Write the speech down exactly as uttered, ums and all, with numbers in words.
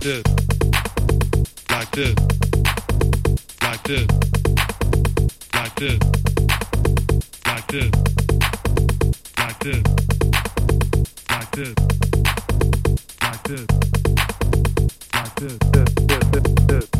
this, like this, like this, like this, like this, like this, like this, like this, like this, like this, this, this, this.